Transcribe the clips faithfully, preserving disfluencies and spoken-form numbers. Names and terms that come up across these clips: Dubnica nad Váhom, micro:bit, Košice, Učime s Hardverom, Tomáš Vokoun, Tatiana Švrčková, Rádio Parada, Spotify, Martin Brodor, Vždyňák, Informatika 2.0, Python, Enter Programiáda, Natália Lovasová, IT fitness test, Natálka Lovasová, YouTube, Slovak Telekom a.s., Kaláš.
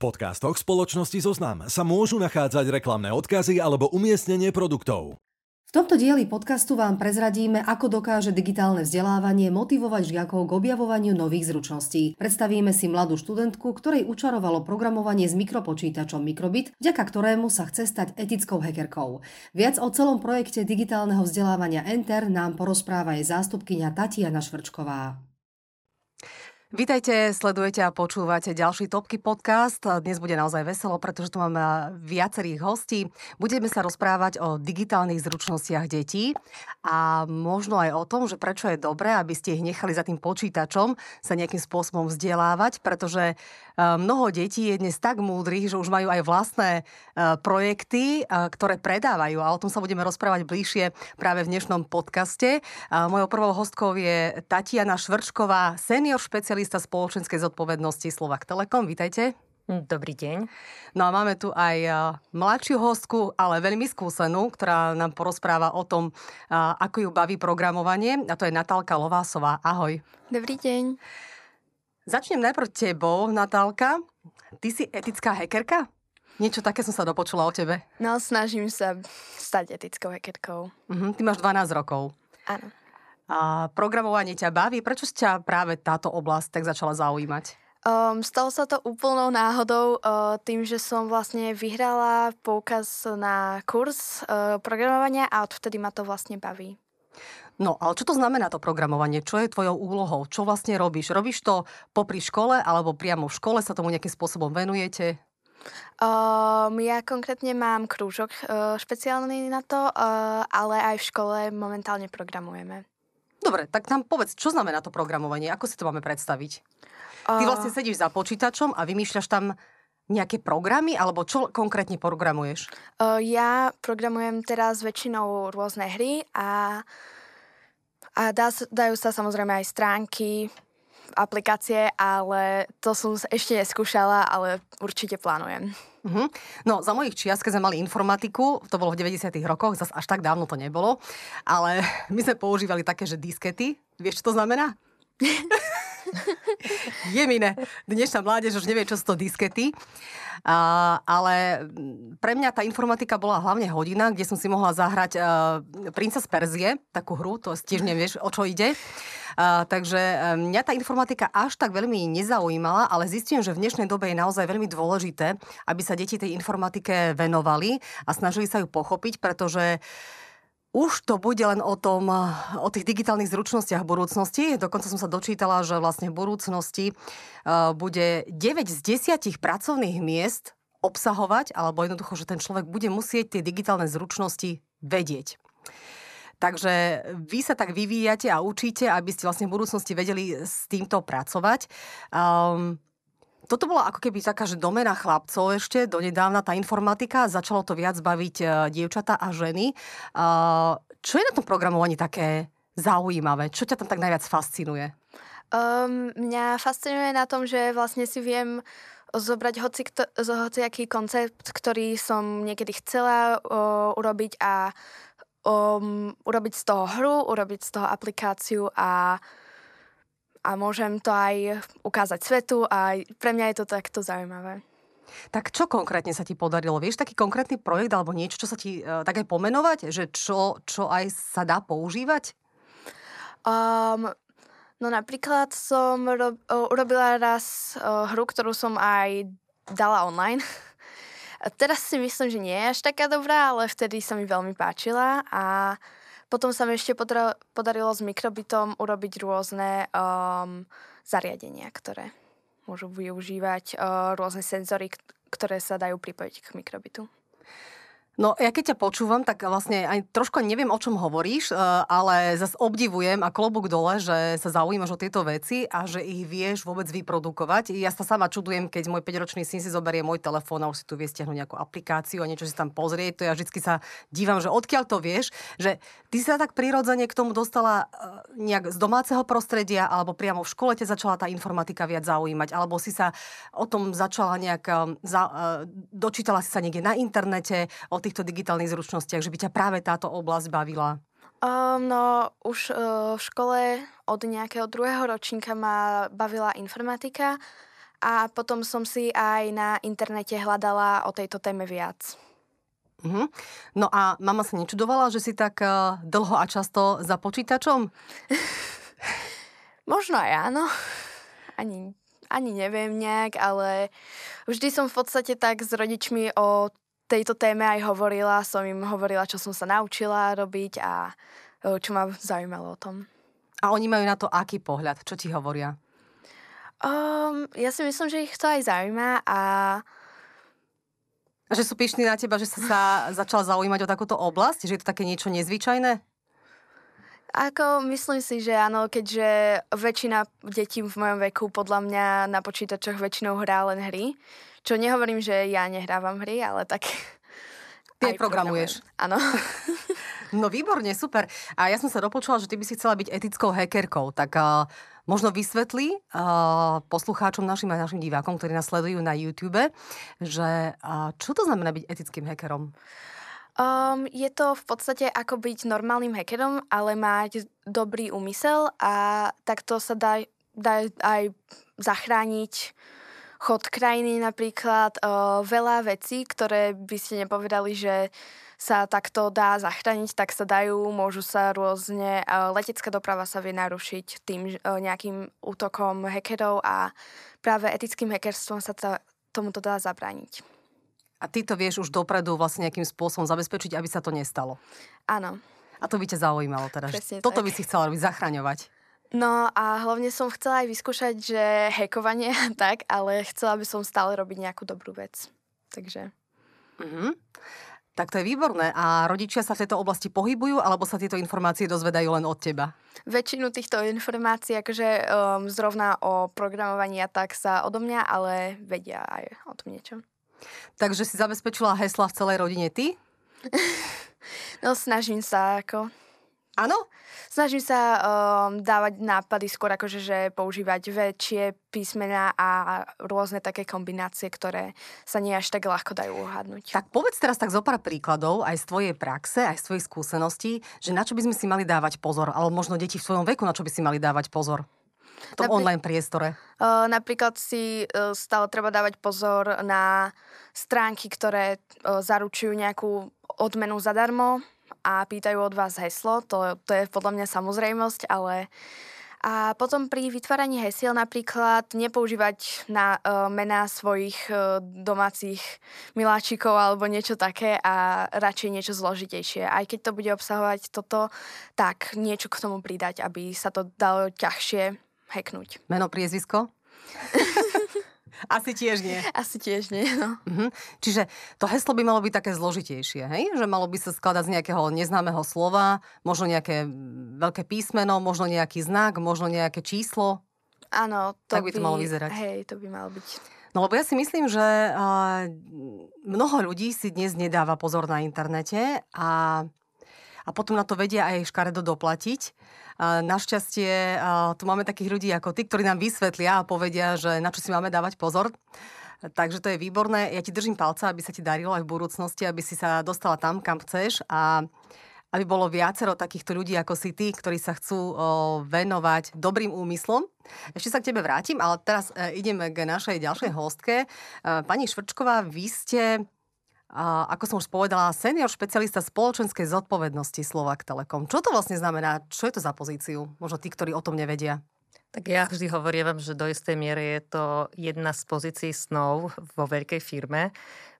podcastoch spoločnosti Zoznam sa môžu nachádzať reklamné odkazy alebo umiestnenie produktov. V tomto dieli podcastu vám prezradíme, ako dokáže digitálne vzdelávanie motivovať žiakov k objavovaniu nových zručností. Predstavíme si mladú študentku, ktorej učarovalo programovanie s mikropočítačom micro:bit, vďaka ktorému sa chce stať etickou hackerkou. Viac o celom projekte digitálneho vzdelávania Enter nám porozpráva jej zástupkyňa Tatiana Švrčková. Vítajte, sledujete a počúvate ďalší Topky podcast. Dnes bude naozaj veselo, pretože tu máme viacerých hostí. Budeme sa rozprávať o digitálnych zručnostiach detí a možno aj o tom, že prečo je dobré, aby ste ich nechali za tým počítačom sa nejakým spôsobom vzdelávať, pretože mnoho detí je dnes tak múdrych, že už majú aj vlastné projekty, ktoré predávajú, a o tom sa budeme rozprávať bližšie práve v dnešnom podcaste. Mojou prvou hostkou je Tatiana Švrčková, senior špecialista spoločenskej zodpovednosti Slovak Telekom. Vítajte. Dobrý deň. No a máme tu aj mladšiu hostku, ale veľmi skúsenú, ktorá nám porozpráva o tom, ako ju baví programovanie, a to je Natálka Lovasová. Ahoj. Dobrý deň. Začnem najprv tebou, Natálka. Ty si etická hackerka? Niečo také som sa dopočula o tebe. No, snažím sa stať etickou hackerkou. Uh-huh. Ty máš dvanásť rokov. Áno. A programovanie ťa baví. Prečo ťa práve táto oblasť tak začala zaujímať? Um, stalo sa to úplnou náhodou, uh, tým, že som vlastne vyhrala poukaz na kurz uh, programovania, a odvtedy ma to vlastne baví. No, ale čo to znamená to programovanie? Čo je tvojou úlohou? Čo vlastne robíš? Robíš to popri škole alebo priamo v škole? Sa tomu nejakým spôsobom venujete? Um, ja konkrétne mám krúžok uh, špeciálny na to, uh, ale aj v škole momentálne programujeme. Dobre, tak nám povedz, čo znamená to programovanie? Ako si to máme predstaviť? Ty vlastne sedíš za počítačom a vymýšľaš tam nejaké programy, alebo čo konkrétne programuješ? Ja programujem teraz väčšinou rôzne hry a, a dá, dajú sa samozrejme aj stránky, aplikácie, ale to som ešte neskúšala, ale určite plánujem. Mm-hmm. No, za mojich čias, keď sme mali informatiku, to bolo v deväťdesiatych rokoch, zase až tak dávno to nebolo, ale my sme používali také, že diskety. Vieš, čo to znamená? Jemine, dnešná mládež už nevie, čo sú to diskety. A, ale pre mňa tá informatika bola hlavne hodina, kde som si mohla zahrať uh, Princa z Perzie, takú hru, to tiež nevieš, o čo ide. Uh, takže mňa tá informatika až tak veľmi nezaujímala, ale zistím, že v dnešnej dobe je naozaj veľmi dôležité, aby sa deti tej informatike venovali a snažili sa ju pochopiť, pretože už to bude len o tom, o tých digitálnych zručnostiach v budúcnosti. Dokonca som sa dočítala, že vlastne v budúcnosti bude deväť z desiatich pracovných miest obsahovať, alebo jednoducho, že ten človek bude musieť tie digitálne zručnosti vedieť. Takže vy sa tak vyvíjate a učíte, aby ste vlastne v budúcnosti vedeli s týmto pracovať. Um, Toto bola ako keby taká, že domena chlapcov ešte, donedávna tá informatika, začalo to viac baviť e, dievčatá a ženy. E, čo je na tom programovaní také zaujímavé? Čo ťa tam tak najviac fascinuje? Um, mňa fascinuje na tom, že vlastne si viem zobrať hoci, hoci aký koncept, ktorý som niekedy chcela uh, urobiť a um, urobiť z toho hru, urobiť z toho aplikáciu a A môžem to aj ukázať svetu, a pre mňa je to takto zaujímavé. Tak čo konkrétne sa ti podarilo? Vieš taký konkrétny projekt alebo niečo, čo sa ti e, tak aj pomenovať? Že čo, čo aj sa dá používať? Um, no napríklad som ro- urobila raz e, hru, ktorú som aj dala online. A teraz si myslím, že nie je až taká dobrá, ale vtedy sa mi veľmi páčila. A potom sa mi ešte podra- podarilo s micro:bitom urobiť rôzne um, zariadenia, ktoré môžu využívať uh, rôzne senzory, ktoré sa dajú pripojiť k micro:bitu. No, ja keď ťa počúvam, tak vlastne aj trošku neviem, o čom hovoríš, ale zase obdivujem a klobúk dole, že sa zaujímaš o tieto veci a že ich vieš vôbec vyprodukovať. Ja sa sama čudujem, keď môj päťročný syn si zoberie môj telefón a už si tu vie stiahnuť nejakú aplikáciu a niečo si tam pozrieť. To ja vždy sa dívam, že odkiaľ to vieš, že ty sa tak prirodzene k tomu dostala nejak z domáceho prostredia, alebo priamo v škole ťa začala tá informatika viac zaujímať, alebo si sa o tom začala nejak, dočítala si sa niekde na internete o týchto digitálnych zručnostiach, že by ťa práve táto oblasť bavila? Um, no, už uh, v škole od nejakého druhého ročníka ma bavila informatika a potom som si aj na internete hľadala o tejto téme viac. Uh-huh. No a mama sa nečudovala, že si tak uh, dlho a často za počítačom? Možno aj áno. Ani, ani neviem nejak, ale vždy som v podstate tak s rodičmi o tejto téme aj hovorila. Som im hovorila, čo som sa naučila robiť a čo ma zaujímalo o tom. A oni majú na to aký pohľad? Čo ti hovoria? Um, ja si myslím, že ich to aj zaujíma a... Že sú pyšní na teba, že sa, sa začala zaujímať o takúto oblasť? Že je to také niečo nezvyčajné? Ako, myslím si, že áno, keďže väčšina detí v mojom veku podľa mňa na počítačoch väčšinou hrá len hry. Čo nehovorím, že ja nehrávam hry, ale tak... Ty programuješ. Áno. No výborne, super. A ja som sa dopočula, že ty by si chcela byť etickou hackerkou. Tak uh, možno vysvetli uh, poslucháčom našim a našim divákom, ktorí nás sledujú na YouTube, že uh, čo to znamená byť etickým hackerom? Um, je to v podstate ako byť normálnym hackerom, ale mať dobrý úmysel a takto sa dá, dá aj zachrániť chod krajiny napríklad. Uh, veľa vecí, ktoré by ste nepovedali, že sa takto dá zachrániť, tak sa dajú, môžu sa rôzne, letecká doprava sa vie narušiť tým nejakým útokom hackerov a práve etickým hackerstvom sa to, tomuto dá zabrániť. A ty to vieš už dopredu vlastne nejakým spôsobom zabezpečiť, aby sa to nestalo? Áno. A to by ťa zaujímalo teda? Presne toto tak. By si chcela robiť, zachraňovať? No a hlavne som chcela aj vyskúšať, že hackovanie tak, ale chcela by som stále robiť nejakú dobrú vec. Takže... Mhm. Tak to je výborné. A rodičia sa v tejto oblasti pohybujú, alebo sa tieto informácie dozvedajú len od teba? Väčšinu týchto informácií, akože um, zrovna o programovaní a tak sa odo mňa, ale vedia aj o tom niečo. Takže si zabezpečila hesla v celej rodine ty? No snažím sa ako... Áno? Snažím sa um, dávať nápady skôr akože, že používať väčšie písmená a rôzne také kombinácie, ktoré sa nie až tak ľahko dajú uhádnuť. Tak povedz teraz tak zo pár príkladov aj z tvojej praxe, aj z tvojich skúseností, že na čo by sme si mali dávať pozor, alebo možno deti v svojom veku, na čo by si mali dávať pozor v tom Naprí- online priestore. Uh, napríklad si uh, stále treba dávať pozor na stránky, ktoré uh, zaručujú nejakú odmenu zadarmo, a pýtajú od vás heslo, to, to je podľa mňa samozrejmosť, ale... A potom pri vytváraní hesiel napríklad nepoužívať na e, mená svojich e, domácich miláčikov alebo niečo také a radšej niečo zložitejšie. Aj keď to bude obsahovať toto, tak niečo k tomu pridať, aby sa to dalo ťažšie hacknúť. Meno, priezvisko? Asi tiež nie. Asi tiež nie, no. Uh-huh. Čiže to heslo by malo byť také zložitejšie, hej? Že malo by sa skladať z nejakého neznámeho slova, možno nejaké veľké písmeno, možno nejaký znak, možno nejaké číslo. Áno. To tak by, by to malo vyzerať. Hej, to by malo byť. No lebo ja si myslím, že uh, mnoho ľudí si dnes nedáva pozor na internete a... A potom na to vedia aj škaredo doplatiť. Našťastie tu máme takých ľudí ako tí, ktorí nám vysvetlia a povedia, že na čo si máme dávať pozor. Takže to je výborné. Ja ti držím palca, aby sa ti darilo aj v budúcnosti, aby si sa dostala tam, kam chceš a aby bolo viacero takýchto ľudí ako si tí, ktorí sa chcú venovať dobrým úmyslom. Ešte sa k tebe vrátim, ale teraz ideme k našej ďalšej hostke. Pani Švrčková, vy ste... A ako som už povedala, senior špecialista spoločenskej zodpovednosti Slovak Telekom. Čo to vlastne znamená? Čo je to za pozíciu? Možno tí, ktorí o tom nevedia. Tak ja vždy hovorím, že do istej miery je to jedna z pozícií snov vo veľkej firme,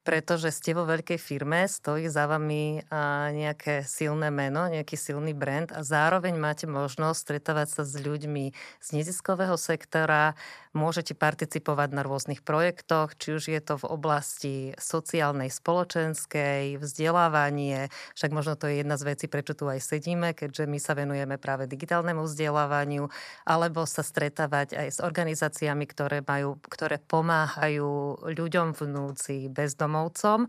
pretože ste vo veľkej firme, stojí za vami nejaké silné meno, nejaký silný brand a zároveň máte možnosť stretávať sa s ľuďmi z neziskového sektora, môžete participovať na rôznych projektoch, či už je to v oblasti sociálnej, spoločenskej, vzdelávanie, však možno to je jedna z vecí, prečo tu aj sedíme, keďže my sa venujeme práve digitálnemu vzdelávaniu, alebo sa stretávať aj s organizáciami, ktoré majú, ktoré pomáhajú ľuďom v núdzi, bezdomovcom, domovcom,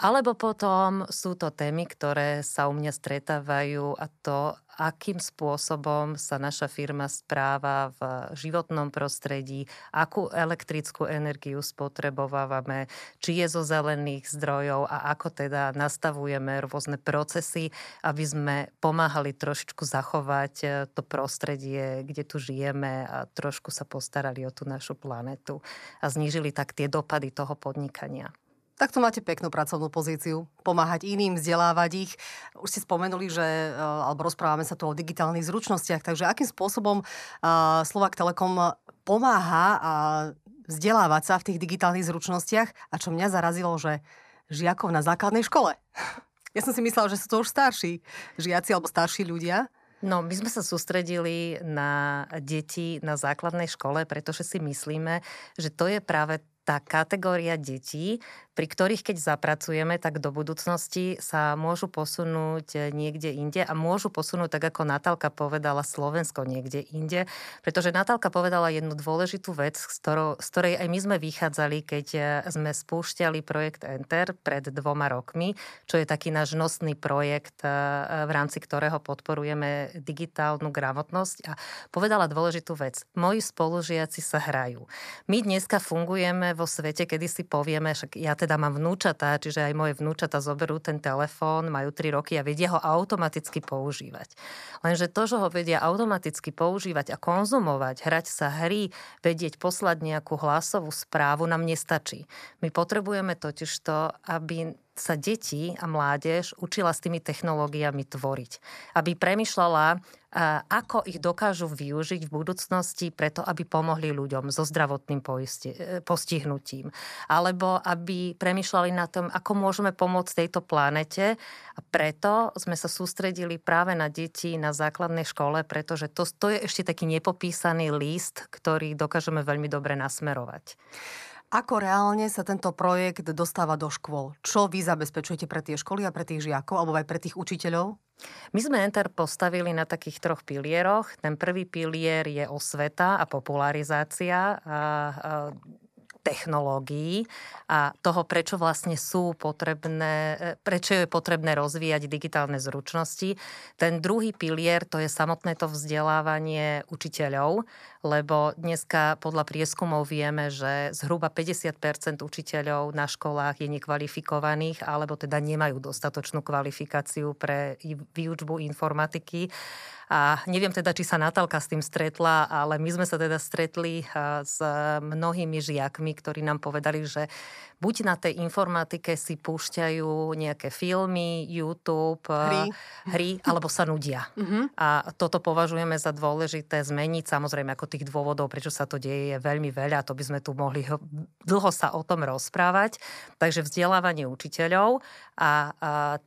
alebo potom sú to témy, ktoré sa u mňa stretávajú, a to, akým spôsobom sa naša firma správa v životnom prostredí, akú elektrickú energiu spotrebovávame, či je zo zelených zdrojov a ako teda nastavujeme rôzne procesy, aby sme pomáhali trošku zachovať to prostredie, kde tu žijeme, a trošku sa postarali o tú našu planetu a znížili tak tie dopady toho podnikania. Takto máte peknú pracovnú pozíciu. Pomáhať iným, vzdelávať ich. Už ste spomenuli, že, alebo rozprávame sa tu o digitálnych zručnostiach, takže akým spôsobom Slovak Telekom pomáha a vzdelávať sa v tých digitálnych zručnostiach? A čo mňa zarazilo, že žiakov na základnej škole. Ja som si myslela, že sú to už starší žiaci alebo starší ľudia. No, my sme sa sústredili na deti na základnej škole, pretože si myslíme, že to je práve tá kategória detí, pri ktorých keď zapracujeme, tak do budúcnosti sa môžu posunúť niekde inde a môžu posunúť, tak ako Natálka povedala, Slovensko niekde inde. Pretože Natálka povedala jednu dôležitú vec, z, ktorou, z ktorej aj my sme vychádzali, keď sme spúšťali projekt Enter pred dvoma rokmi, čo je taký náš nosný projekt, v rámci ktorého podporujeme digitálnu gramotnosť, a povedala dôležitú vec. Moji spolužiaci sa hrajú. My dneska fungujeme vo svete, kedy si povieme, však ja teda mám vnúčatá, čiže aj moje vnúčatá zoberú ten telefón, majú tri roky a vedia ho automaticky používať. Lenže to, že ho vedia automaticky používať a konzumovať, hrať sa hry, vedieť poslať nejakú hlasovú správu, nám nestačí. My potrebujeme totiž to, aby sa deti a mládež učila s tými technológiami tvoriť. Aby premýšľala, ako ich dokážu využiť v budúcnosti preto, aby pomohli ľuďom so zdravotným postihnutím. Alebo aby premýšľali na tom, ako môžeme pomôcť tejto planete. A preto sme sa sústredili práve na deti na základnej škole, pretože to, to je ešte taký nepopísaný list, ktorý dokážeme veľmi dobre nasmerovať. Ako reálne sa tento projekt dostáva do škôl? Čo vy zabezpečujete pre tie školy a pre tých žiakov, alebo aj pre tých učiteľov? My sme Enter postavili na takých troch pilieroch. Ten prvý pilier je osveta a popularizácia a, a technológií a toho, prečo vlastne sú potrebné, prečo je potrebné rozvíjať digitálne zručnosti. Ten druhý pilier, to je samotné to vzdelávanie učiteľov, lebo dneska podľa prieskumov vieme, že zhruba päťdesiat percent učiteľov na školách je nekvalifikovaných, alebo teda nemajú dostatočnú kvalifikáciu pre výučbu informatiky. A neviem teda, či sa Natálka s tým stretla, ale my sme sa teda stretli s mnohými žiakmi, ktorí nám povedali, že buď na tej informatike si púšťajú nejaké filmy, YouTube, hry, hry alebo sa nudia. Mm-hmm. A toto považujeme za dôležité zmeniť. Samozrejme, ako tých dôvodov, prečo sa to deje, je veľmi veľa. To by sme tu mohli dlho sa o tom rozprávať. Takže vzdelávanie učiteľov. A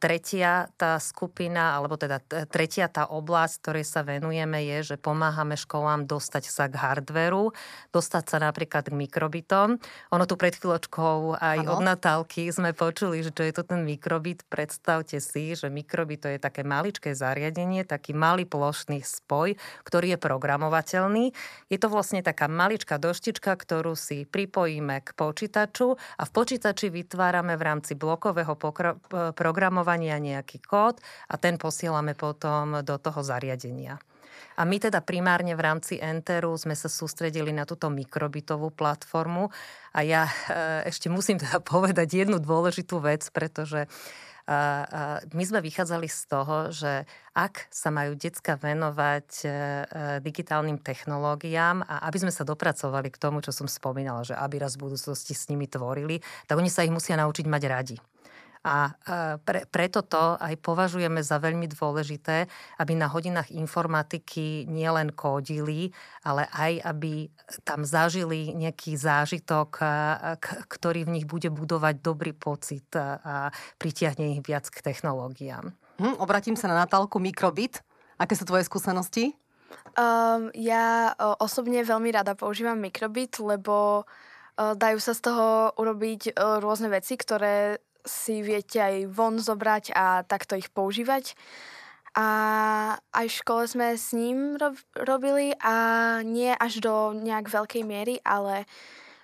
tretia tá skupina, alebo teda tretia tá oblasť, ktorej sa venujeme, je, že pomáhame školám dostať sa k hardveru, dostať sa napríklad k mikrobitom. Ono tu pred chvíľočkou aj ano. Od Natálky sme počuli, že čo je to ten mikrobit. Predstavte si, že mikrobit to je také maličké zariadenie, taký malý plošný spoj, ktorý je programovateľný. Je to vlastne taká maličká doštička, ktorú si pripojíme k počítaču a v počítači vytvárame v rámci blokového pokra- programovania nejaký kód a ten posielame potom do toho zariadenia. A my teda primárne v rámci Enteru sme sa sústredili na túto mikrobitovú platformu a ja ešte musím teda povedať jednu dôležitú vec, pretože my sme vychádzali z toho, že ak sa majú decka venovať digitálnym technológiám a aby sme sa dopracovali k tomu, čo som spomínala, že aby raz v budúcnosti s nimi tvorili, tak oni sa ich musia naučiť mať radi. A pre, preto to aj považujeme za veľmi dôležité, aby na hodinách informatiky nielen kódili, ale aj aby tam zažili nejaký zážitok, ktorý v nich bude budovať dobrý pocit a pritiahne ich viac k technológiám. Hm, obratím sa na Natálku. Microbit, aké sú tvoje skúsenosti? Um, ja osobne veľmi rada používam Microbit, lebo dajú sa z toho urobiť rôzne veci, ktoré si viete aj von zobrať a takto ich používať. A aj v škole sme s ním rob- robili a nie až do nejak veľkej miery, ale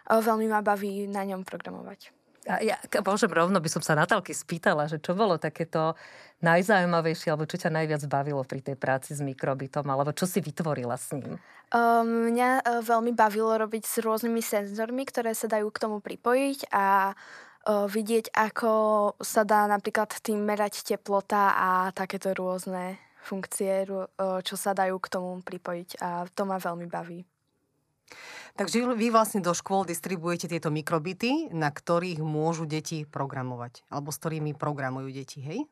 veľmi ma baví na ňom programovať. Ja, môžem, rovno by som sa Natálky spýtala, že čo bolo takéto najzaujímavejšie, alebo čo ťa najviac bavilo pri tej práci s microbitom, alebo čo si vytvorila s ním? Um, mňa uh, veľmi bavilo robiť s rôznymi senzormi, ktoré sa dajú k tomu pripojiť a uh, vidieť, ako sa dá napríklad tým merať teplota a takéto rôzne funkcie, uh, čo sa dajú k tomu pripojiť a to ma veľmi baví. Takže vy vlastne do škôl distribuujete tieto mikrobity, na ktorých môžu deti programovať, alebo s ktorými programujú deti, hej?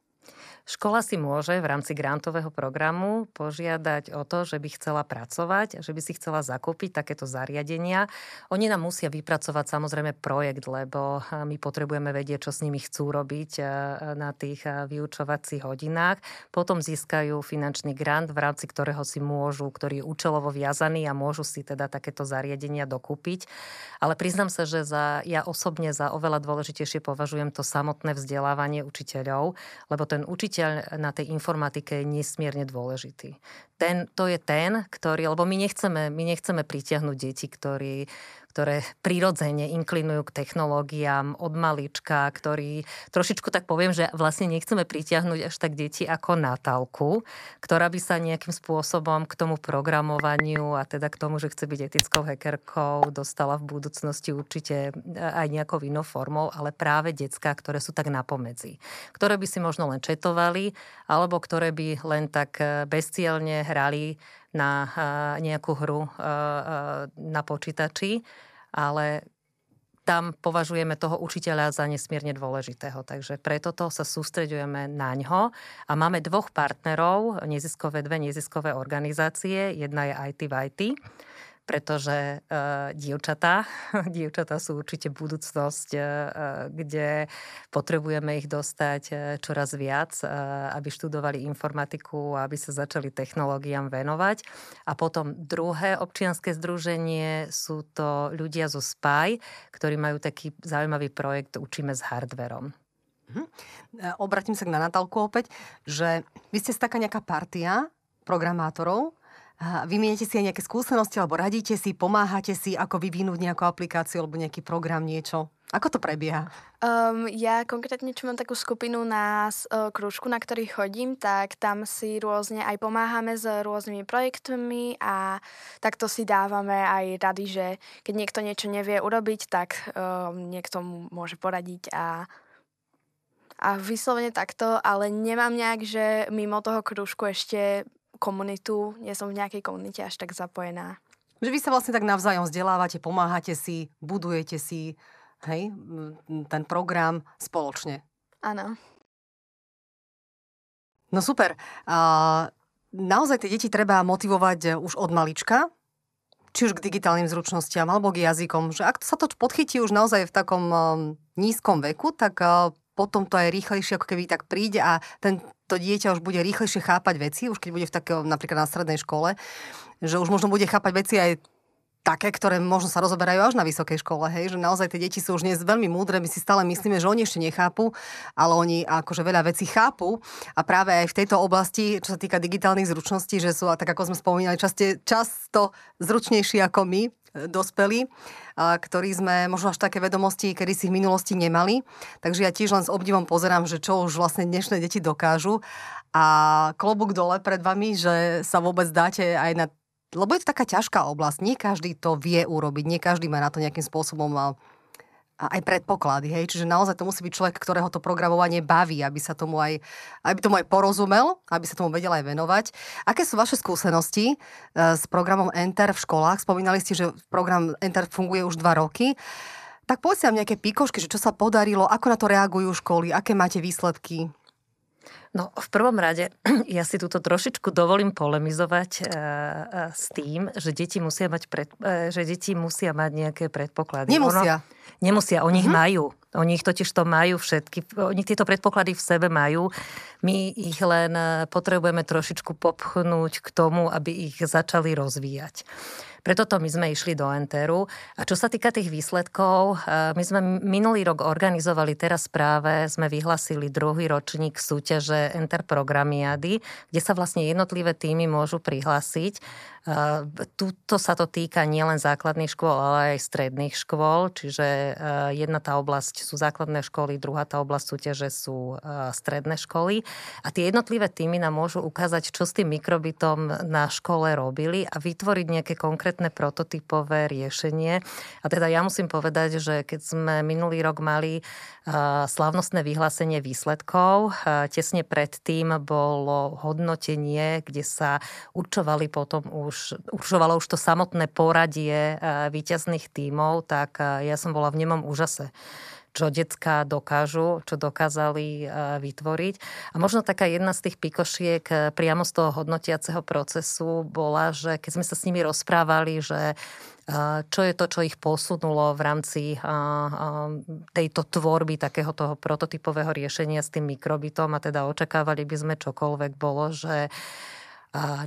Škola si môže v rámci grantového programu požiadať o to, že by chcela pracovať, že by si chcela zakúpiť takéto zariadenia. Oni nám musia vypracovať samozrejme projekt, lebo my potrebujeme vedieť, čo s nimi chcú robiť na tých vyučovacích hodinách. Potom získajú finančný grant, v rámci ktorého si môžu, ktorý je účelovo viazaný a môžu si teda takéto zariadenia dokúpiť. Ale priznám sa, že za, ja osobne za oveľa dôležitejšie považujem to samotné vzdelávanie učiteľov, lebo to ten učiteľ na tej informatike je nesmierne dôležitý. Ten, to je ten, ktorý, lebo my nechceme, my nechceme pritiahnuť deti, ktorí, ktoré prirodzene inklinujú k technológiám od malička, ktorí, trošičku tak poviem, že vlastne nechceme pritiahnuť až tak deti ako Natálku, ktorá by sa nejakým spôsobom k tomu programovaniu a teda k tomu, že chce byť etickou hackerkou, dostala v budúcnosti určite aj nejakou inou formou, ale práve decká, ktoré sú tak napomedzi, ktoré by si možno len četovali, alebo ktoré by len tak bezcielne hrali na nejakú hru na počítači, ale tam považujeme toho učiteľa za nesmierne dôležitého. Takže preto to sa sústreďujeme na ňo. A máme dvoch partnerov, neziskové, dve neziskové organizácie. Jedna je í té v í té, pretože uh, dievčatá, dievčatá sú určite budúcnosť, uh, kde potrebujeme ich dostať uh, čoraz viac, uh, aby študovali informatiku a aby sa začali technológiám venovať. A potom druhé občianske združenie sú to ľudia zo es pé á í, ktorí majú taký zaujímavý projekt Učime s Hardverom. Mhm. Obratím sa na Natálku opäť, že vy ste taká nejaká partia programátorov, vymienite si aj nejaké skúsenosti, alebo radíte si, pomáhate si, ako vyvinúť nejakú aplikáciu alebo nejaký program, niečo? Ako to prebieha? Um, ja konkrétne, čo mám takú skupinu na uh, krúžku, na ktorý chodím, tak tam si rôzne aj pomáhame s rôznymi projektmi a takto si dávame aj rady, že keď niekto niečo nevie urobiť, tak um, niekto mu môže poradiť a a vyslovene takto, ale nemám nejak, že mimo toho krúžku ešte komunitu, ja som v nejakej komunite až tak zapojená. Že vy sa vlastne tak navzájom vzdelávate, pomáhate si, budujete si, hej, ten program spoločne. Áno. No super. A naozaj tie deti treba motivovať už od malička, či už k digitálnym zručnostiam, alebo k jazykom, že ak sa to podchytí už naozaj v takom nízkom veku, tak potom to aj rýchlejšie, ako keby tak príde a ten to dieťa už bude rýchlejšie chápať veci, už keď bude v takého, napríklad na strednej škole, že už možno bude chápať veci aj také, ktoré možno sa rozoberajú až na vysokej škole, hej, že naozaj tie deti sú už dnes veľmi múdre, my si stále myslíme, že oni ešte nechápu, ale oni akože veľa vecí chápu a práve aj v tejto oblasti, čo sa týka digitálnych zručností, že sú, tak ako sme spomínali, časte, často zručnejší ako my, dospelí, ktorí sme možno až také vedomosti, kedy si v minulosti nemali. Takže ja tiež len s obdivom pozerám, že čo už vlastne dnešné deti dokážu. A klobúk dole pred vami, že sa vôbec dáte aj na... Lebo je to taká ťažká oblasť. Nie každý to vie urobiť. Nie každý má na to nejakým spôsobom aj predpoklady. Hej? Čiže naozaj to musí byť človek, ktorého to programovanie baví, aby sa tomu aj, aby tomu aj porozumel, aby sa tomu vedel aj venovať. Aké sú vaše skúsenosti s programom Enter v školách? Spomínali ste, že program Enter funguje už dva roky. Tak povedzte nám nejaké pikošky, že čo sa podarilo, ako na to reagujú školy, aké máte výsledky? No, v prvom rade, ja si túto trošičku dovolím polemizovať e, e, s tým, že deti musia mať, pred, e, že deti musia mať nejaké predpoklady. Nemusia. Ono, nemusia, oni ich mm-hmm. majú. Oni ich totiž to majú všetky. Oni tieto predpoklady v sebe majú. My ich len potrebujeme trošičku popchnúť k tomu, aby ich začali rozvíjať. Preto to my sme išli do Enteru. A čo sa týka tých výsledkov, my sme minulý rok organizovali, teraz práve sme vyhlasili druhý ročník súťaže Enter Programiády, kde sa vlastne jednotlivé týmy môžu prihlásiť. Tuto sa to týka nielen základných škôl, ale aj stredných škôl, čiže jedna tá oblasť sú základné školy, druhá tá oblasť súťaže sú stredné školy. A tie jednotlivé týmy nám môžu ukázať, čo s tým mikrobitom na škole robili a vytvoriť nejaké konkrétne prototypové riešenie. A teda ja musím povedať, že keď sme minulý rok mali slávnostné vyhlásenie výsledkov, tesne predtým bolo hodnotenie, kde sa určovali potom už, určovalo už to samotné poradie víťazných tímov, tak ja som bola v nemom úžase, čo decká dokážu, čo dokázali vytvoriť. A možno taká jedna z tých pikošiek priamo z toho hodnotiaceho procesu bola, že keď sme sa s nimi rozprávali, že čo je to, čo ich posunulo v rámci tejto tvorby takého toho prototypového riešenia s tým mikrobitom, a teda očakávali by sme čokoľvek, bolo, že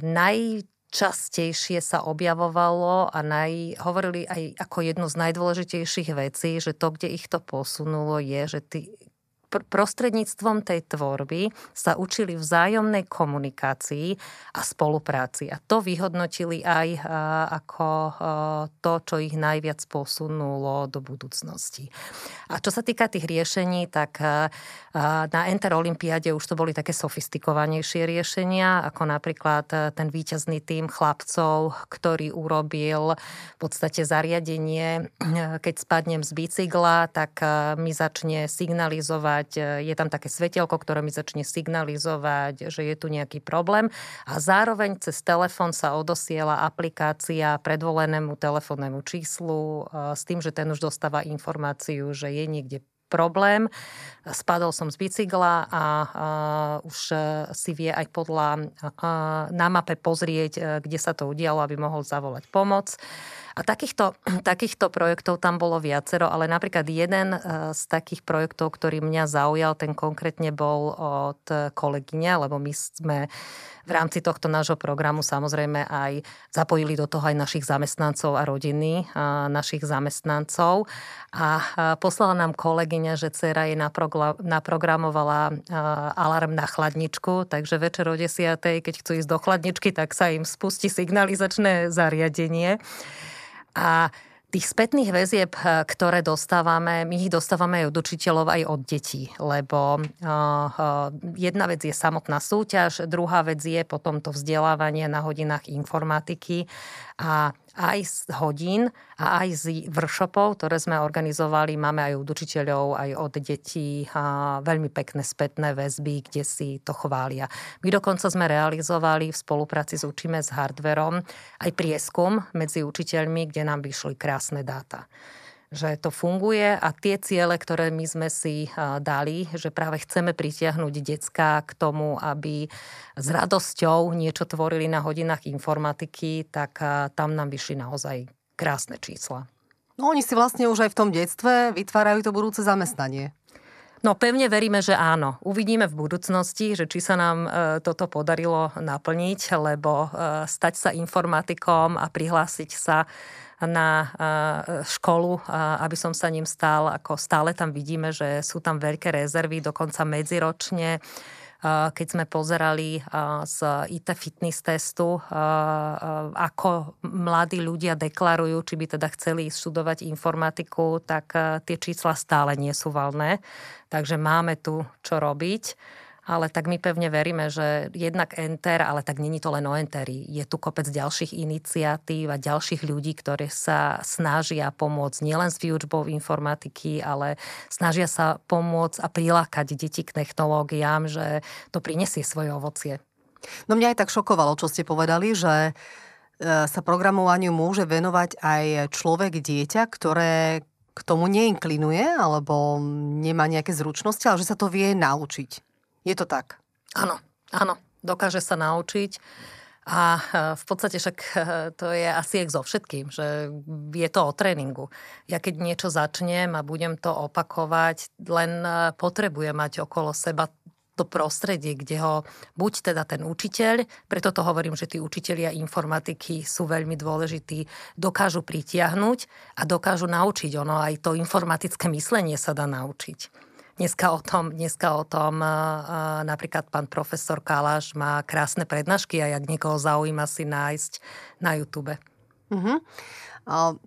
naj častejšie sa objavovalo a naj, hovorili aj ako jednu z najdôležitejších vecí, že to, kde ich to posunulo, je, že tí, pr- prostredníctvom tej tvorby sa učili vzájomnej komunikácii a spolupráci. A to vyhodnotili aj a, ako a, to, čo ich najviac posunulo do budúcnosti. A čo sa týka tých riešení, tak a, a, na Enter Olympiáde už to boli také sofistikovanejšie riešenia, ako napríklad ten víťazný tím chlapcov, ktorý urobil v podstate zariadenie, keď spadnem z bicykla, tak a, mi začne signalizovať, je tam také svetelko, ktoré mi začne signalizovať, že je tu nejaký problém, a zároveň cez telefón sa odosiela aplikácia predvolenému telefónnemu číslu a, s tým, že ten už dostáva informáciu, že je je niekde problém. Spadol som z bicykla a, a už si vie aj podľa a, na mape pozrieť, kde sa to udialo, aby mohol zavolať pomoc. A takýchto, takýchto projektov tam bolo viacero, ale napríklad jeden z takých projektov, ktorý mňa zaujal, ten konkrétne bol od kolegyne, lebo my sme v rámci tohto nášho programu samozrejme aj zapojili do toho aj našich zamestnancov a rodiny a našich zamestnancov. A poslala nám kolegyňa, že dcera jej naprogla- naprogramovala alarm na chladničku, takže večer o desiatej, keď chcú ísť do chladničky, tak sa im spustí signalizačné zariadenie. A tých spätných väzieb, ktoré dostávame, my ich dostávame aj od učiteľov, aj od detí, lebo jedna vec je samotná súťaž, druhá vec je potom to vzdelávanie na hodinách informatiky a aj z hodín a aj z workshopov, ktoré sme organizovali, máme aj od učiteľov, aj od detí a veľmi pekné spätné väzby, kde si to chvália. My dokonca sme realizovali v spolupráci s Učime s Hardverom aj prieskum medzi učiteľmi, kde nám vyšli krásne dáta, že to funguje, a tie ciele, ktoré my sme si dali, že práve chceme pritiahnuť decká k tomu, aby s radosťou niečo tvorili na hodinách informatiky, tak tam nám vyšli naozaj krásne čísla. No oni si vlastne už aj v tom detstve vytvárajú to budúce zamestnanie. No pevne veríme, že áno. Uvidíme v budúcnosti, že či sa nám toto podarilo naplniť, lebo stať sa informatikom a prihlásiť sa na školu, aby som sa ním stal, ako stále tam vidíme, že sú tam veľké rezervy, dokonca medziročne. Keď sme pozerali z í té fitness testu, ako mladí ľudia deklarujú, či by teda chceli študovať informatiku, tak tie čísla stále nie sú valné. Takže máme tu čo robiť. Ale tak my pevne veríme, že jednak Enter, ale tak není to len o Enteri. Je tu kopec ďalších iniciatív a ďalších ľudí, ktorí sa snažia pomôcť nielen s výučbou informatiky, ale snažia sa pomôcť a prilákať deti k technológiám, že to prinesie svoje ovocie. No mňa aj tak šokovalo, čo ste povedali, že sa programovaniu môže venovať aj človek, dieťa, ktoré k tomu neinklinuje alebo nemá nejaké zručnosti, ale že sa to vie naučiť. Je to tak? Áno, áno. Dokáže sa naučiť a v podstate však to je asi jak so všetkým, že je to o tréningu. Ja keď niečo začnem a budem to opakovať, len potrebujem mať okolo seba to prostredie, kde ho buď teda ten učiteľ, preto to hovorím, že tí učitelia informatiky sú veľmi dôležití, dokážu pritiahnuť a dokážu naučiť. Ono aj to informatické myslenie sa dá naučiť. Dneska o tom, dneska o tom napríklad pán profesor Kaláš má krásne prednášky a ak niekoho zaujíma, si nájsť na YouTube. Uh-huh.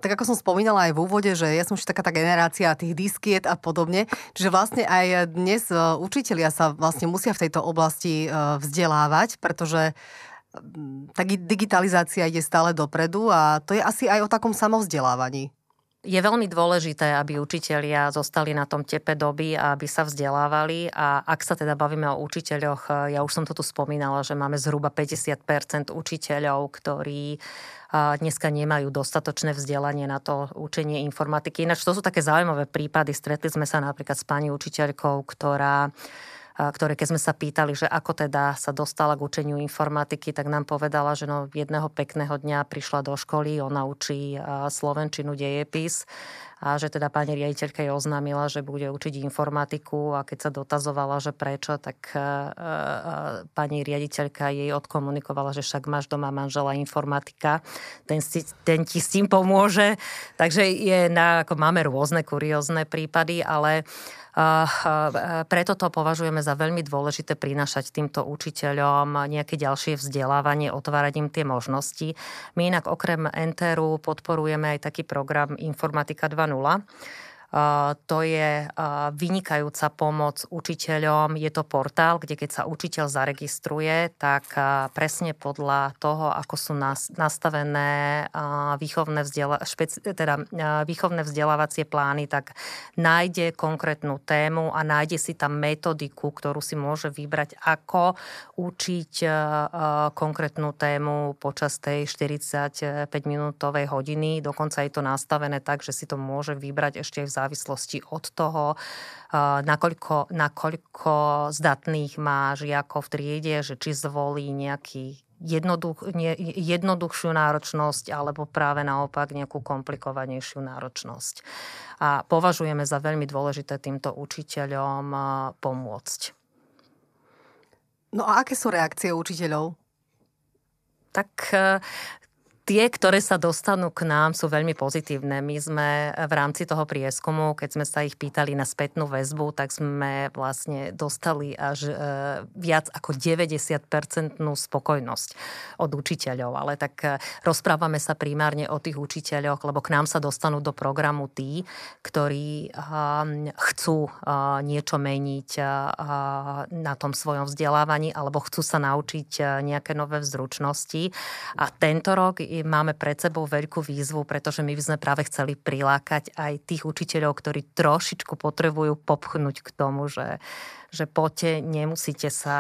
Tak ako som spomínala aj v úvode, že ja som už taká tá generácia tých diskiet a podobne, čiže vlastne aj dnes učitelia sa vlastne musia v tejto oblasti vzdelávať, pretože tá digitalizácia ide stále dopredu a to je asi aj o takom samovzdelávaní. Je veľmi dôležité, aby učitelia zostali na tom tepe doby a aby sa vzdelávali, a ak sa teda bavíme o učiteľoch, ja už som to tu spomínala, že máme zhruba päťdesiat percent učiteľov, ktorí dneska nemajú dostatočné vzdelanie na to učenie informatiky. Ináč to sú také zaujímavé prípady. Stretli sme sa napríklad s pani učiteľkou, ktorá ktoré keď sme sa pýtali, že ako teda sa dostala k učeniu informatiky, tak nám povedala, že no jedného pekného dňa prišla do školy, ona učí slovenčinu, dejepis, a že teda pani riaditeľka jej oznámila, že bude učiť informatiku, a keď sa dotazovala, že prečo, tak pani riaditeľka jej odkomunikovala, že však máš doma manžela informatika, ten, si, ten ti s tým pomôže. Takže je na, ako máme rôzne kuriózne prípady, ale Uh, uh, preto to považujeme za veľmi dôležité prinášať týmto učiteľom nejaké ďalšie vzdelávanie, otvárať im tie možnosti. My inak okrem Enteru podporujeme aj taký program Informatika dva bodka nula. Uh, to je uh, vynikajúca pomoc učiteľom. Je to portál, kde keď sa učiteľ zaregistruje, tak uh, presne podľa toho, ako sú nas- nastavené uh, výchovné, vzdela- špec- teda, uh, výchovné vzdelávacie plány, tak nájde konkrétnu tému a nájde si tam metodiku, ktorú si môže vybrať, ako učiť uh, konkrétnu tému počas tej štyridsaťpäťminútovej hodiny. Dokonca je to nastavené tak, že si to môže vybrať ešte v závislosti od toho, nakoľko, nakoľko zdatných má žiakov v triede, že či zvolí nejaký jednoduch, nie, jednoduchšiu náročnosť alebo práve naopak nejakú komplikovanejšiu náročnosť. A považujeme za veľmi dôležité týmto učiteľom pomôcť. No a aké sú reakcie učiteľov? Tak tie, ktoré sa dostanú k nám, sú veľmi pozitívne. My sme v rámci toho prieskumu, keď sme sa ich pýtali na spätnú väzbu, tak sme vlastne dostali až viac ako deväťdesiatpercentnú spokojnosť od učiteľov. Ale tak rozprávame sa primárne o tých učiteľoch, lebo k nám sa dostanú do programu tí, ktorí chcú niečo meniť na tom svojom vzdelávaní alebo chcú sa naučiť nejaké nové zručnosti. A tento rok máme pred sebou veľkú výzvu, pretože my by sme práve chceli prilákať aj tých učiteľov, ktorí trošičku potrebujú popchnúť k tomu, že, že poďte, nemusíte sa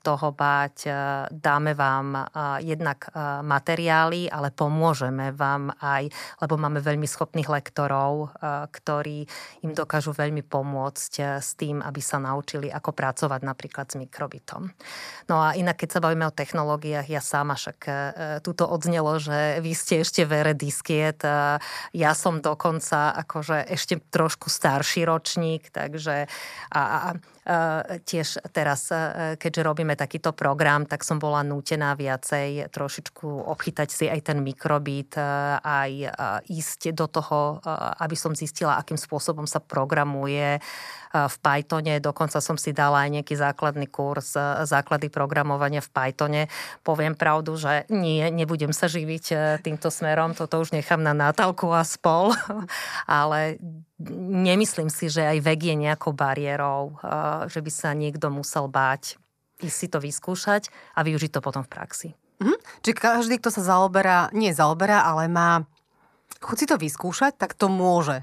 toho báť, dáme vám jednak materiály, ale pomôžeme vám aj, lebo máme veľmi schopných lektorov, ktorí im dokážu veľmi pomôcť s tým, aby sa naučili, ako pracovať napríklad s mikrobitom. No a inak, keď sa bavíme o technológiách, ja sama však túto odznel, že vy ste ešte vere diskiet. Ja som dokonca akože ešte trošku starší ročník, takže a, a, a tiež teraz, keďže robíme takýto program, tak som bola nútená viacej trošičku obchytať si aj ten mikrobit, aj ísť do toho, aby som zistila, akým spôsobom sa programuje v Pythone. Dokonca som si dala aj nejaký základný kurz základy programovania v Pythone. Poviem pravdu, že nie, nebudem sa živiť týmto smerom, toto už nechám na Natálku a spol, ale nemyslím si, že aj vek je nejakou bariérou, že by sa niekto musel báť ísť si to vyskúšať a využiť to potom v praxi. Mhm. Čiže každý, kto sa zaoberá, nie zaoberá, ale má chuť si to vyskúšať, tak to môže.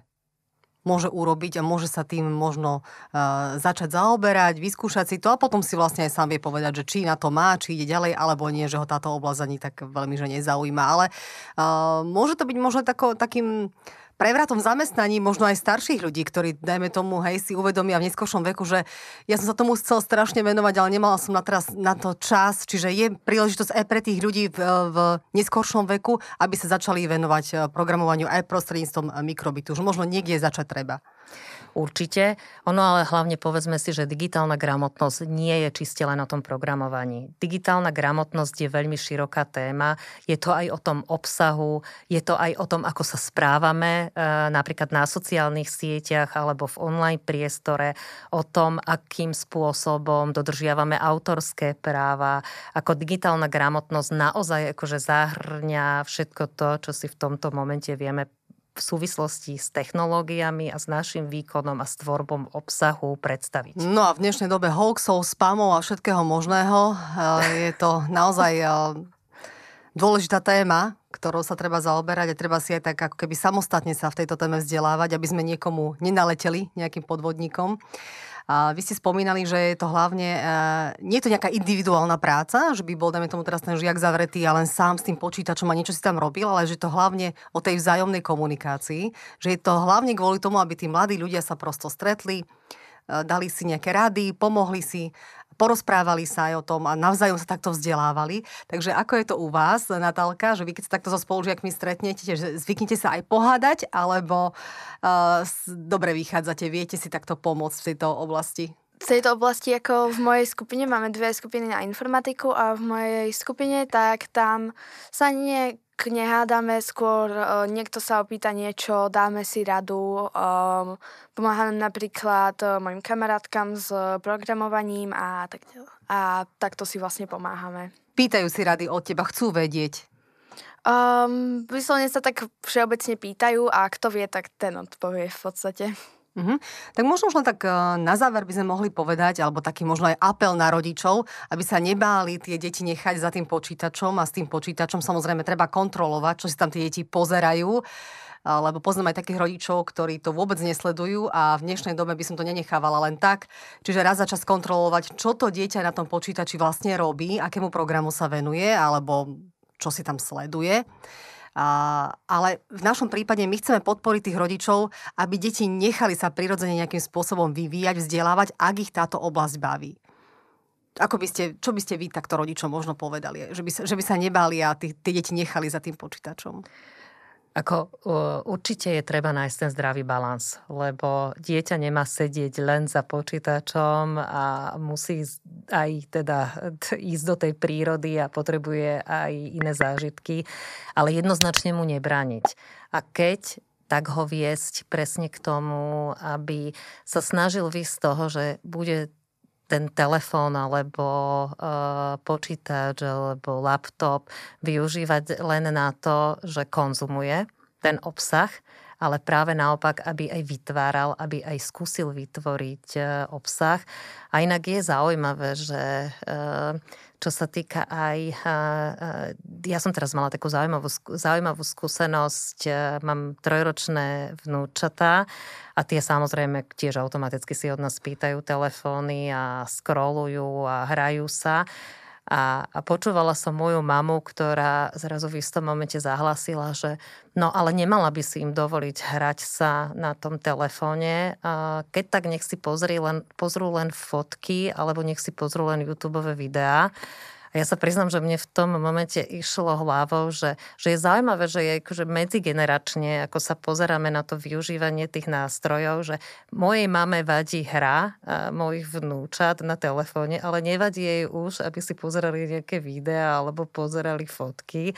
Môže urobiť a môže sa tým možno uh, začať zaoberať, vyskúšať si to a potom si vlastne aj sám vie povedať, že či na to má, či ide ďalej, alebo nie, že ho táto oblasť ani tak veľmi že nezaujíma. Ale uh, môže to byť možno tako, takým prevratom zamestnaní možno aj starších ľudí, ktorí, dajme tomu, hej, si uvedomia v neskôršom veku, že ja som sa tomu chcel strašne venovať, ale nemala som na, teraz, na to čas, čiže je príležitosť aj pre tých ľudí v, v neskôršom veku, aby sa začali venovať programovaniu aj prostredníctvom mikrobitu, že možno niekde začať treba. Určite. Ono ale hlavne povedzme si, že digitálna gramotnosť nie je čiste len o tom programovaní. Digitálna gramotnosť je veľmi široká téma. Je to aj o tom obsahu, je to aj o tom, ako sa správame napríklad na sociálnych sieťach alebo v online priestore, o tom, akým spôsobom dodržiavame autorské práva. Ako digitálna gramotnosť naozaj akože zahrňa všetko to, čo si v tomto momente vieme v súvislosti s technológiami a s našim výkonom a s tvorbou obsahu predstaviť. No a v dnešnej dobe hoaxov, spamov a všetkého možného je to naozaj dôležitá téma, ktorou sa treba zaoberať a treba si aj tak ako keby samostatne sa v tejto téme vzdelávať, aby sme niekomu nenaleteli, nejakým podvodníkom. A vy ste spomínali, že je to hlavne, nie je to nejaká individuálna práca, že by bol, dajme tomu teraz ten žiak zavretý a len sám s tým počítačom a niečo si tam robil, ale že je to hlavne o tej vzájomnej komunikácii, že je to hlavne kvôli tomu, aby tí mladí ľudia sa prosto stretli, dali si nejaké rady, pomohli si, porozprávali sa aj o tom a navzájom sa takto vzdelávali. Takže ako je to u vás, Natálka, že vy keď sa takto so spolužiakmi stretnete, že zvyknete sa aj pohádať, alebo uh, dobre vychádzate, viete si takto pomôcť v tejto oblasti? V tejto oblasti, ako v mojej skupine, máme dve skupiny na informatiku a v mojej skupine, tak tam sa nie, nehádame, skôr uh, niekto sa opýta niečo, dáme si radu, um, pomáham napríklad uh, mojim kamarátkam s uh, programovaním a tak a takto si vlastne pomáhame. Pýtajú si rady od teba, chcú vedieť? Um, vyslovene sa tak všeobecne pýtajú a kto vie, tak ten odpovie v podstate. Uh-huh. Tak možno už len tak na záver by sme mohli povedať, alebo taký možno aj apel na rodičov, aby sa nebáli tie deti nechať za tým počítačom a s tým počítačom samozrejme treba kontrolovať, čo si tam tie deti pozerajú, lebo poznám aj takých rodičov, ktorí to vôbec nesledujú a v dnešnej dobe by som to nenechávala len tak. Čiže raz za čas kontrolovať, čo to dieťa na tom počítači vlastne robí, akému programu sa venuje, alebo čo si tam sleduje. A, ale v našom prípade my chceme podporiť tých rodičov, aby deti nechali sa prirodzene nejakým spôsobom vyvíjať, vzdelávať, ak ich táto oblasť baví. Ako by ste, čo by ste vy takto rodičom možno povedali? Že by, že by sa nebáli a tí, tí deti nechali za tým počítačom? Ako určite je treba nájsť ten zdravý balans, lebo dieťa nemá sedieť len za počítačom a musí aj teda ísť do tej prírody a potrebuje aj iné zážitky, ale jednoznačne mu nebrániť. A keď, tak ho viesť presne k tomu, aby sa snažil vyjsť z toho, že bude ten telefón alebo uh, počítač alebo laptop využívať len na to, že konzumuje ten obsah, ale práve naopak, aby aj vytváral, aby aj skúsil vytvoriť uh, obsah. A inak je zaujímavé, že uh, čo sa týka aj... Uh, uh, ja som teraz mala takú zaujímavú, zaujímavú skúsenosť. Uh, mám trojročné vnúčatá a tie samozrejme tiež automaticky si od nás pýtajú telefóny a scrollujú a hrajú sa. A, a počúvala som moju mamu, ktorá zrazu v istom momente zahlasila, že no ale nemala by si im dovoliť hrať sa na tom telefóne. A keď tak nech si pozri len, pozrú len fotky alebo nech si pozrú len YouTube videá. A ja sa priznám, že mne v tom momente išlo hlavou, že, že je zaujímavé, že je akože medzigeneračne, ako sa pozeráme na to využívanie tých nástrojov, že mojej mame vadí hra mojich vnúčat na telefóne, ale nevadí jej už, aby si pozerali nejaké videá alebo pozerali fotky.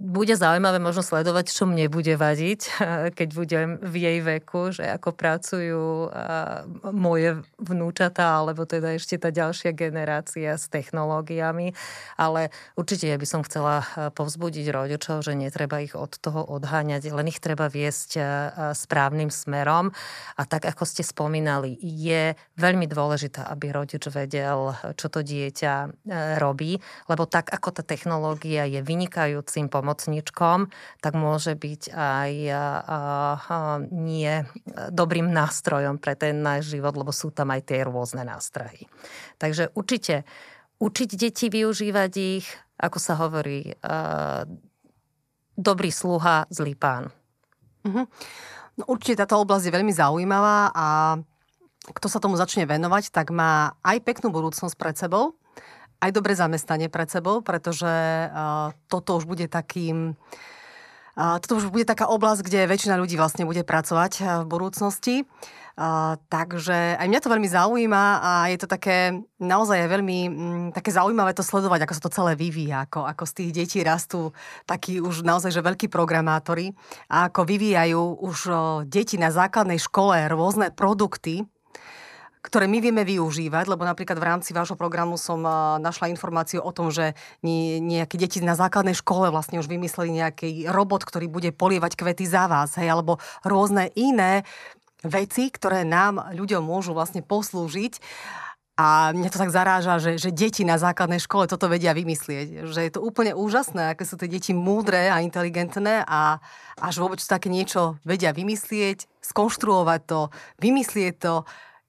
Bude zaujímavé možno sledovať, čo mne bude vadiť, keď budem v jej veku, že ako pracujú moje vnúčatá, alebo teda ešte tá ďalšia generácia s technológiami. Ale určite ja by som chcela povzbudiť rodičov, že netreba ich od toho odháňať, len ich treba viesť správnym smerom. A tak, ako ste spomínali, je veľmi dôležité, aby rodič vedel, čo to dieťa robí, lebo tak, ako tá technológia je vynikajúcim pomocníčkom, tak môže byť aj nie dobrým nástrojom pre ten náš život, lebo sú tam aj tie rôzne nástrahy. Takže určite učiť deti, využívať ich, ako sa hovorí, uh, dobrý sluha, zlý pán. Uh-huh. No, určite táto oblasť je veľmi zaujímavá a kto sa tomu začne venovať, tak má aj peknú budúcnosť pred sebou, aj dobré zamestnanie pred sebou, pretože uh, toto už bude takým A toto už bude taká oblasť, kde väčšina ľudí vlastne bude pracovať v budúcnosti. Uh, takže aj mňa to veľmi zaujíma a je to také, naozaj je veľmi mm, také zaujímavé to sledovať, ako sa to celé vyvíja, ako, ako z tých detí rastú takí už naozaj, že veľkí programátori a ako vyvíjajú už uh, deti na základnej škole rôzne produkty, ktoré my vieme využívať, lebo napríklad v rámci vášho programu som našla informáciu o tom, že nejaké deti na základnej škole vlastne už vymysleli nejaký robot, ktorý bude polievať kvety za vás, hej, alebo rôzne iné veci, ktoré nám, ľuďom, môžu vlastne poslúžiť. A mňa to tak zaráža, že, že deti na základnej škole toto vedia vymyslieť. Že je to úplne úžasné, aké sú tie deti múdre a inteligentné a až vôbec také niečo vedia vymyslieť, skonštruovať to, vymyslieť to.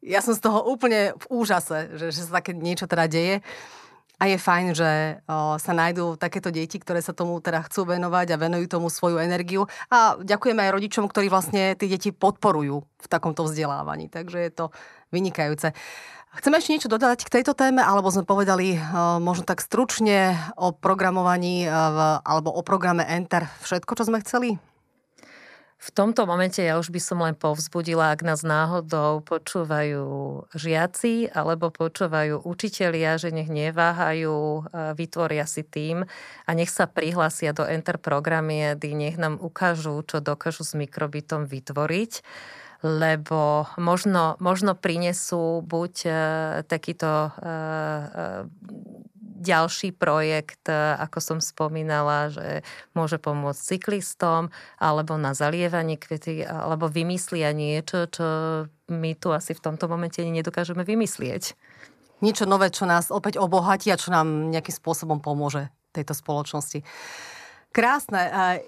Ja som z toho úplne v úžase, že, že sa také niečo teda deje. A je fajn, že o, sa nájdú takéto deti, ktoré sa tomu teda chcú venovať a venujú tomu svoju energiu. A ďakujeme aj rodičom, ktorí vlastne tie deti podporujú v takomto vzdelávaní. Takže je to vynikajúce. Chceme ešte niečo dodať k tejto téme, alebo sme povedali o, možno tak stručne o programovaní v, alebo o programe Enter všetko, čo sme chceli? V tomto momente ja už by som len povzbudila, ak nás náhodou počúvajú žiaci alebo počúvajú učitelia, že nech neváhajú, vytvoria si tím a nech sa prihlásia do Enter Programiády, nech nám ukážu, čo dokážu s microbitom vytvoriť, lebo možno, možno prinesú buď takýto ďalší projekt, ako som spomínala, že môže pomôcť cyklistom, alebo na zalievanie kvety, alebo vymyslia niečo, čo my tu asi v tomto momente nedokážeme vymyslieť. Niečo nové, čo nás opäť obohatí a čo nám nejakým spôsobom pomôže tejto spoločnosti. Krásne.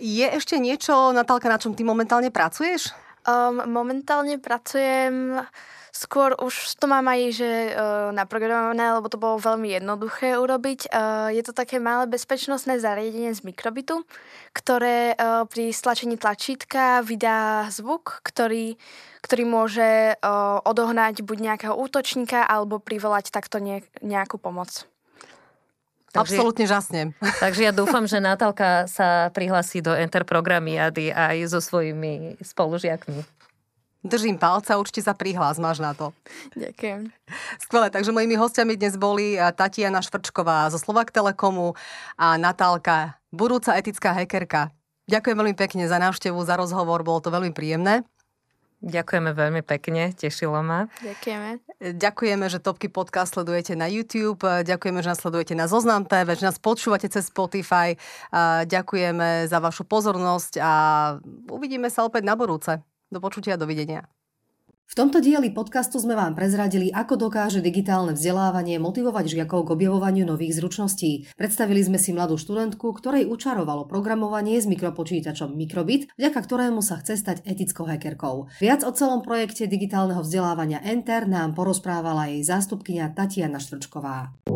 Je ešte niečo, Natálka, na čom ty momentálne pracuješ? Um, momentálne pracujem, skôr už to mám aj že, uh, naprogramované, lebo to bolo veľmi jednoduché urobiť. Uh, je to také malé bezpečnostné zariadenie z mikrobitu, ktoré uh, pri stlačení tlačítka vydá zvuk, ktorý, ktorý môže uh, odohnať buď nejakého útočníka alebo privolať takto ne- nejakú pomoc. Takže, absolútne žasnem. Takže ja dúfam, že Natálka sa prihlási do Enter Programiády aj so svojimi spolužiakmi. Držím palca, určite sa prihlás, máš na to. Ďakujem. Skvelé, takže mojimi hostiami dnes boli Tatiana Švrčková zo Slovak Telekomu a Natálka, budúca etická hackerka. Ďakujem veľmi pekne za návštevu, za rozhovor, bolo to veľmi príjemné. Ďakujeme veľmi pekne, tešilo ma. Ďakujeme. Ďakujeme, že Topky podcast sledujete na YouTube, ďakujeme, že nás sledujete na Zoznam té vé, že nás počúvate cez Spotify. Ďakujeme za vašu pozornosť a uvidíme sa opäť na budúce. Do počutia, dovidenia. V tomto dieli podcastu sme vám prezradili, ako dokáže digitálne vzdelávanie motivovať žiakov k objavovaniu nových zručností. Predstavili sme si mladú študentku, ktorej učarovalo programovanie s mikropočítačom micro:bit, vďaka ktorému sa chce stať etickou hackerkou. Viac o celom projekte digitálneho vzdelávania Enter nám porozprávala jej zástupkyňa Tatiana Švrčková.